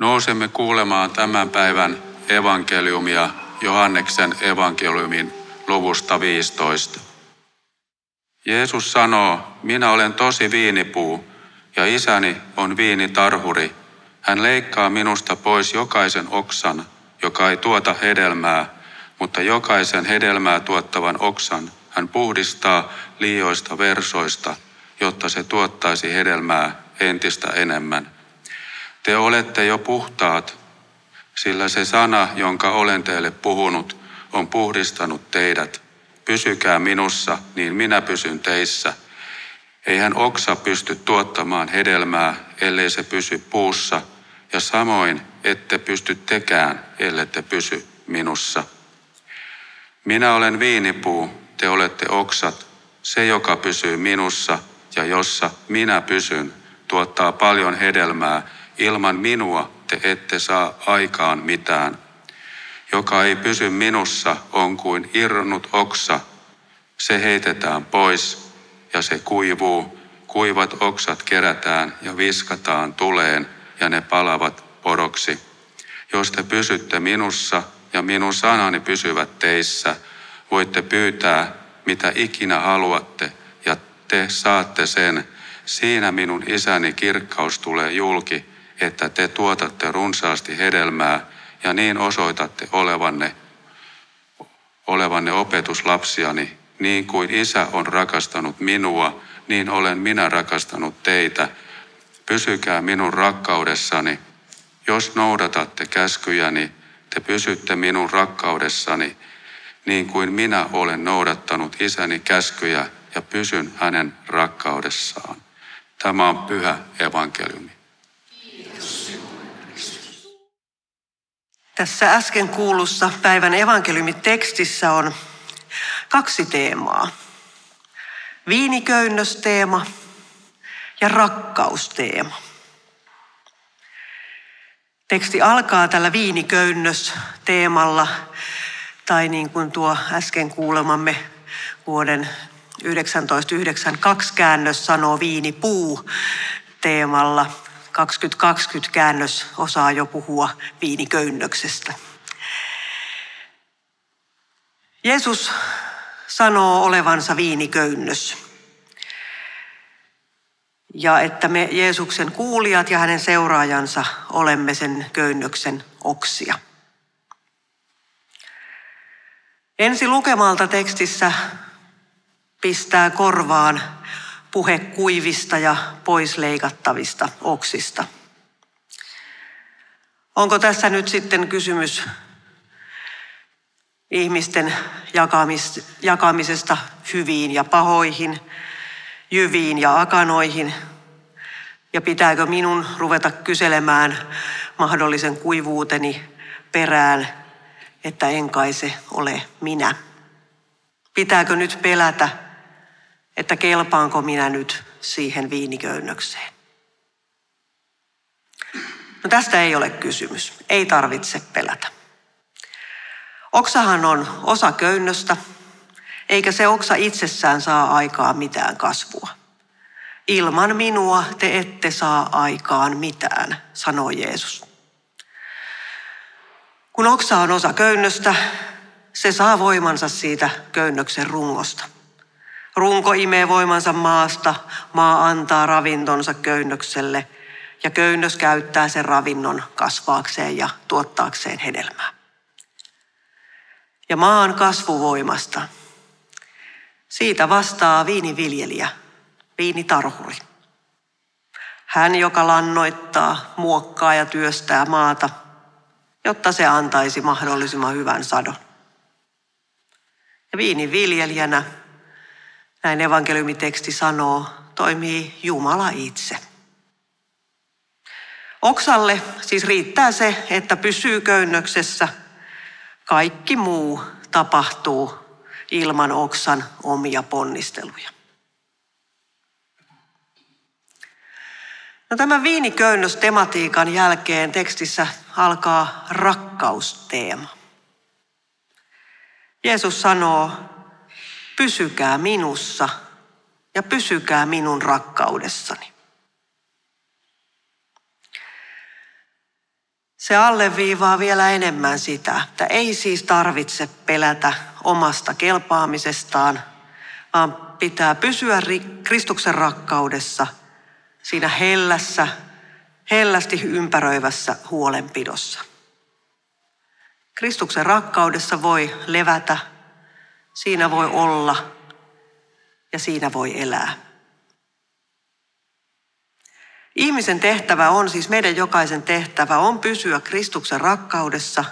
Nousemme kuulemaan tämän päivän evankeliumia Johanneksen evankeliumin luvusta 15. Jeesus sanoo, minä olen tosi viinipuu ja isäni on viinitarhuri. Hän leikkaa minusta pois jokaisen oksan, joka ei tuota hedelmää, mutta jokaisen hedelmää tuottavan oksan hän puhdistaa liioista versoista, jotta se tuottaisi hedelmää entistä enemmän. Te olette jo puhtaat, sillä se sana, jonka olen teille puhunut, on puhdistanut teidät. Pysykää minussa, niin minä pysyn teissä. Eihän oksa pysty tuottamaan hedelmää, ellei se pysy puussa, ja samoin ette pysty tekään, ellette pysy minussa. Minä olen viinipuu, te olette oksat. Se, joka pysyy minussa ja jossa minä pysyn, tuottaa paljon hedelmää. Ilman minua te ette saa aikaan mitään. Joka ei pysy minussa, on kuin irronnut oksa. Se heitetään pois ja se kuivuu. Kuivat oksat kerätään ja viskataan tuleen ja ne palavat poroksi. Jos te pysytte minussa ja minun sanani pysyvät teissä, voitte pyytää mitä ikinä haluatte ja te saatte sen. Siinä minun isäni kirkkaus tulee julki, että te tuotatte runsaasti hedelmää ja niin osoitatte olevanne opetuslapsiani. Niin kuin isä on rakastanut minua, niin olen minä rakastanut teitä. Pysykää minun rakkaudessani. Jos noudatatte käskyjäni, te pysytte minun rakkaudessani, niin kuin minä olen noudattanut isäni käskyjä ja pysyn hänen rakkaudessaan. Tämä on pyhä evankeliumi. Tässä äsken kuulussa päivän evankeliumitekstissä on kaksi teemaa. Viiniköynnösteema ja rakkausteema. Teksti alkaa tällä viiniköynnösteemalla, tai niin kuin tuo äsken kuulemamme vuoden 1992 käännös sanoo, viinipuu teemalla. 2020 käännös osaa jo puhua viiniköynnöksestä. Jeesus sanoo olevansa viiniköynnös. Ja että me Jeesuksen kuulijat ja hänen seuraajansa olemme sen köynnöksen oksia. Ensi lukemalta tekstissä pistää korvaan puhe kuivista ja pois leikattavista oksista. Onko tässä nyt sitten kysymys ihmisten jakamisesta hyviin ja pahoihin, jyviin ja akanoihin? Ja pitääkö minun ruveta kyselemään mahdollisen kuivuuteni perään, että en kai se ole minä? Pitääkö nyt pelätä, että kelpaanko minä nyt siihen viiniköynnökseen? No tästä ei ole kysymys. Ei tarvitse pelätä. Oksahan on osa köynnöstä, eikä se oksa itsessään saa aikaan mitään kasvua. Ilman minua te ette saa aikaan mitään, sanoo Jeesus. Kun oksa on osa köynnöstä, se saa voimansa siitä köynnöksen rungosta. Runko imee voimansa maasta, maa antaa ravintonsa köynnökselle ja köynnös käyttää sen ravinnon kasvaakseen ja tuottaakseen hedelmää. Ja maan kasvuvoimasta, siitä vastaa viiniviljelijä, viinitarhuri. Hän, joka lannoittaa, muokkaa ja työstää maata, jotta se antaisi mahdollisimman hyvän sadon. Ja viiniviljelijänä, näin evankeliumiteksti sanoo, toimii Jumala itse. Oksalle siis riittää se, että pysyy köynnöksessä. Kaikki muu tapahtuu ilman oksan omia ponnisteluja. No, tämän viiniköynnöstematiikan jälkeen tekstissä alkaa rakkausteema. Jeesus sanoo, pysykää minussa ja pysykää minun rakkaudessani. Se alleviivaa vielä enemmän sitä, että ei siis tarvitse pelätä omasta kelpaamisestaan, vaan pitää pysyä Kristuksen rakkaudessa, siinä hellästi ympäröivässä huolenpidossa. Kristuksen rakkaudessa voi levätä, siinä voi olla ja siinä voi elää. Ihmisen tehtävä on, siis meidän jokaisen tehtävä on pysyä Kristuksen rakkaudessa,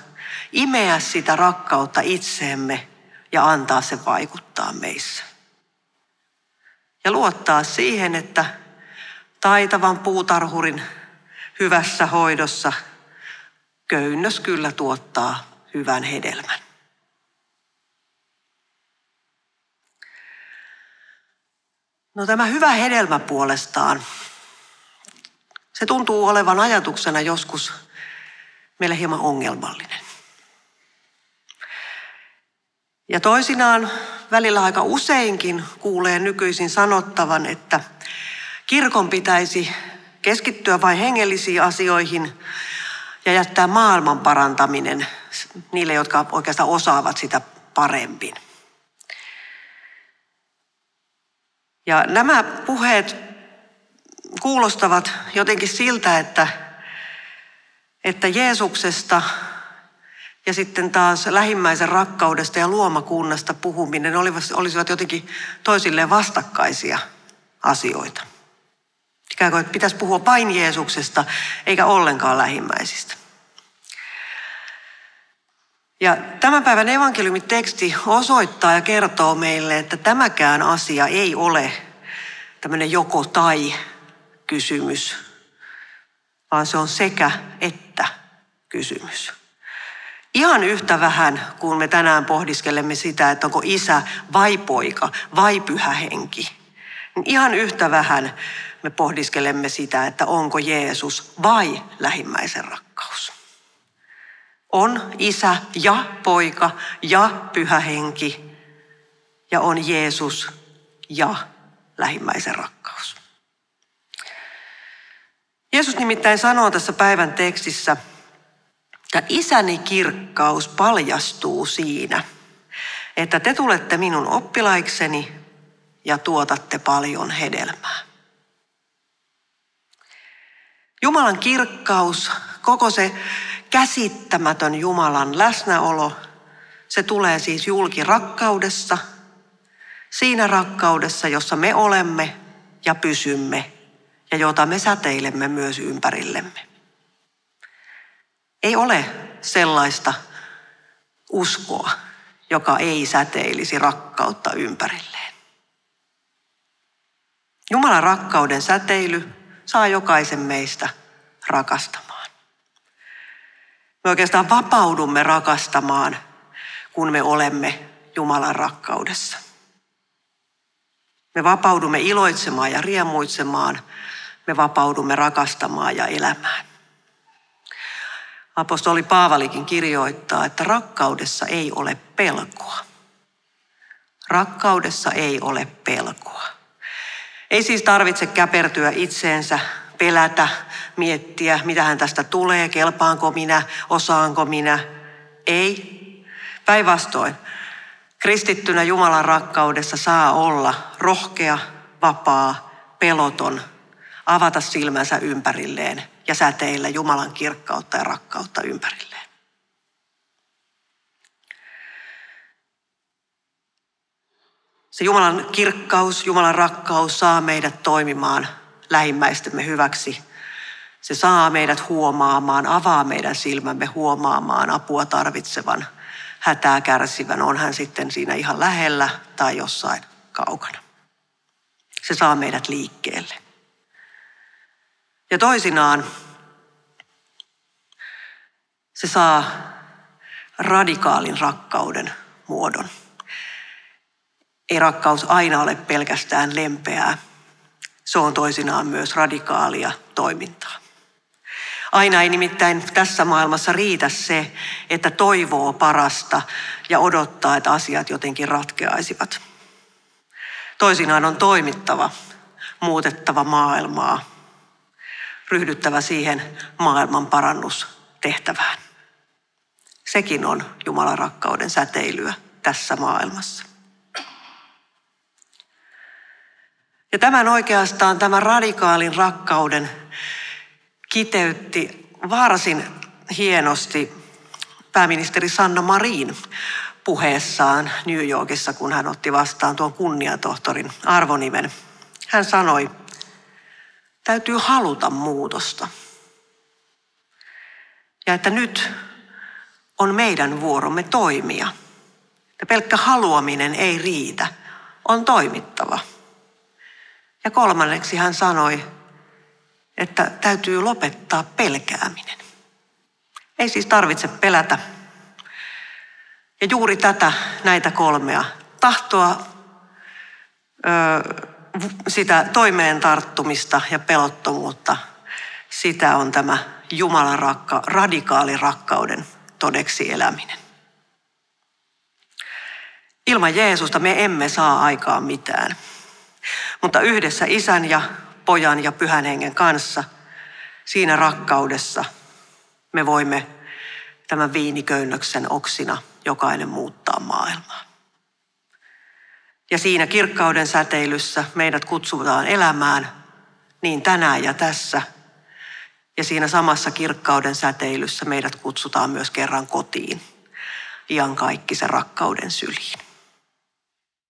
imeä sitä rakkautta itseemme ja antaa sen vaikuttaa meissä. Ja luottaa siihen, että taitavan puutarhurin hyvässä hoidossa köynnös kyllä tuottaa hyvän hedelmän. No tämä hyvä hedelmä puolestaan, se tuntuu olevan ajatuksena joskus meille hieman ongelmallinen. Ja toisinaan välillä aika useinkin kuulee nykyisin sanottavan, että kirkon pitäisi keskittyä vain hengellisiin asioihin ja jättää maailman parantaminen niille, jotka oikeastaan osaavat sitä paremmin. Ja nämä puheet kuulostavat jotenkin siltä, että Jeesuksesta ja sitten taas lähimmäisen rakkaudesta ja luomakunnasta puhuminen olisivat jotenkin toisilleen vastakkaisia asioita. Ikään kuin, että pitäisi puhua vain Jeesuksesta eikä ollenkaan lähimmäisistä. Ja tämän päivän evankeliumiteksti osoittaa ja kertoo meille, että tämäkään asia ei ole tämmöinen joko tai kysymys, vaan se on sekä että kysymys. Ihan yhtä vähän kuin me tänään pohdiskelemme sitä, että onko isä vai poika vai pyhä henki. Niin ihan yhtä vähän me pohdiskelemme sitä, että onko Jeesus vai lähimmäisen rakkaus. On isä ja poika ja pyhä henki ja on Jeesus ja lähimmäisen rakkaus. Jeesus nimittäin sanoo tässä päivän tekstissä, että isäni kirkkaus paljastuu siinä, että te tulette minun oppilaikseni ja tuotatte paljon hedelmää. Jumalan kirkkaus, koko se käsittämätön Jumalan läsnäolo, se tulee siis julki rakkaudessa, siinä rakkaudessa, jossa me olemme ja pysymme ja jota me säteilemme myös ympärillemme. Ei ole sellaista uskoa, joka ei säteilisi rakkautta ympärilleen. Jumalan rakkauden säteily saa jokaisen meistä rakastamaan. Me oikeastaan vapaudumme rakastamaan, kun me olemme Jumalan rakkaudessa. Me vapaudumme iloitsemaan ja riemuitsemaan. Me vapaudumme rakastamaan ja elämään. Apostoli Paavalikin kirjoittaa, että rakkaudessa ei ole pelkoa. Rakkaudessa ei ole pelkoa. Ei siis tarvitse käpertyä itseensä, pelätä, miettiä, mitähän tästä tulee, kelpaanko minä, osaanko minä. Ei. Päinvastoin, kristittynä Jumalan rakkaudessa saa olla rohkea, vapaa, peloton, avata silmänsä ympärilleen ja säteillä Jumalan kirkkautta ja rakkautta ympärilleen. Se Jumalan kirkkaus, Jumalan rakkaus saa meidät toimimaan lähimmäistemme hyväksi. Se saa meidät huomaamaan, avaa meidän silmämme huomaamaan apua tarvitsevan, hätää kärsivän, on hän sitten siinä ihan lähellä tai jossain kaukana. Se saa meidät liikkeelle. Ja toisinaan se saa radikaalin rakkauden muodon. Ei rakkaus aina ole pelkästään lempeää. Se on toisinaan myös radikaalia toimintaa. Aina ei nimittäin tässä maailmassa riitä se, että toivoo parasta ja odottaa, että asiat jotenkin ratkeaisivat. Toisinaan on toimittava, muutettava maailmaa, ryhdyttävä siihen maailman parannus- tehtävään. Sekin on Jumalan rakkauden säteilyä tässä maailmassa. Ja tämän radikaalin rakkauden kiteytti varsin hienosti pääministeri Sanna Marin puheessaan New Yorkissa, kun hän otti vastaan tuon kunniatohtorin arvonimen. Hän sanoi, täytyy haluta muutosta. Ja että nyt on meidän vuoromme toimia. Ja pelkkä haluaminen ei riitä, on toimittava. Ja kolmanneksi hän sanoi, että täytyy lopettaa pelkääminen. Ei siis tarvitse pelätä. Ja juuri näitä kolmea tahtoa, sitä toimeen tarttumista ja pelottomuutta, sitä on tämä Jumalan radikaali rakkauden todeksi eläminen. Ilman Jeesusta me emme saa aikaan mitään, mutta yhdessä Isän ja Pojan ja Pyhän Hengen kanssa siinä rakkaudessa me voimme tämän viiniköynnöksen oksina jokainen muuttaa maailmaa. Ja siinä kirkkauden säteilyssä meidät kutsutaan elämään niin tänään ja tässä. Ja siinä samassa kirkkauden säteilyssä meidät kutsutaan myös kerran kotiin, iankaikkisen rakkauden syliin.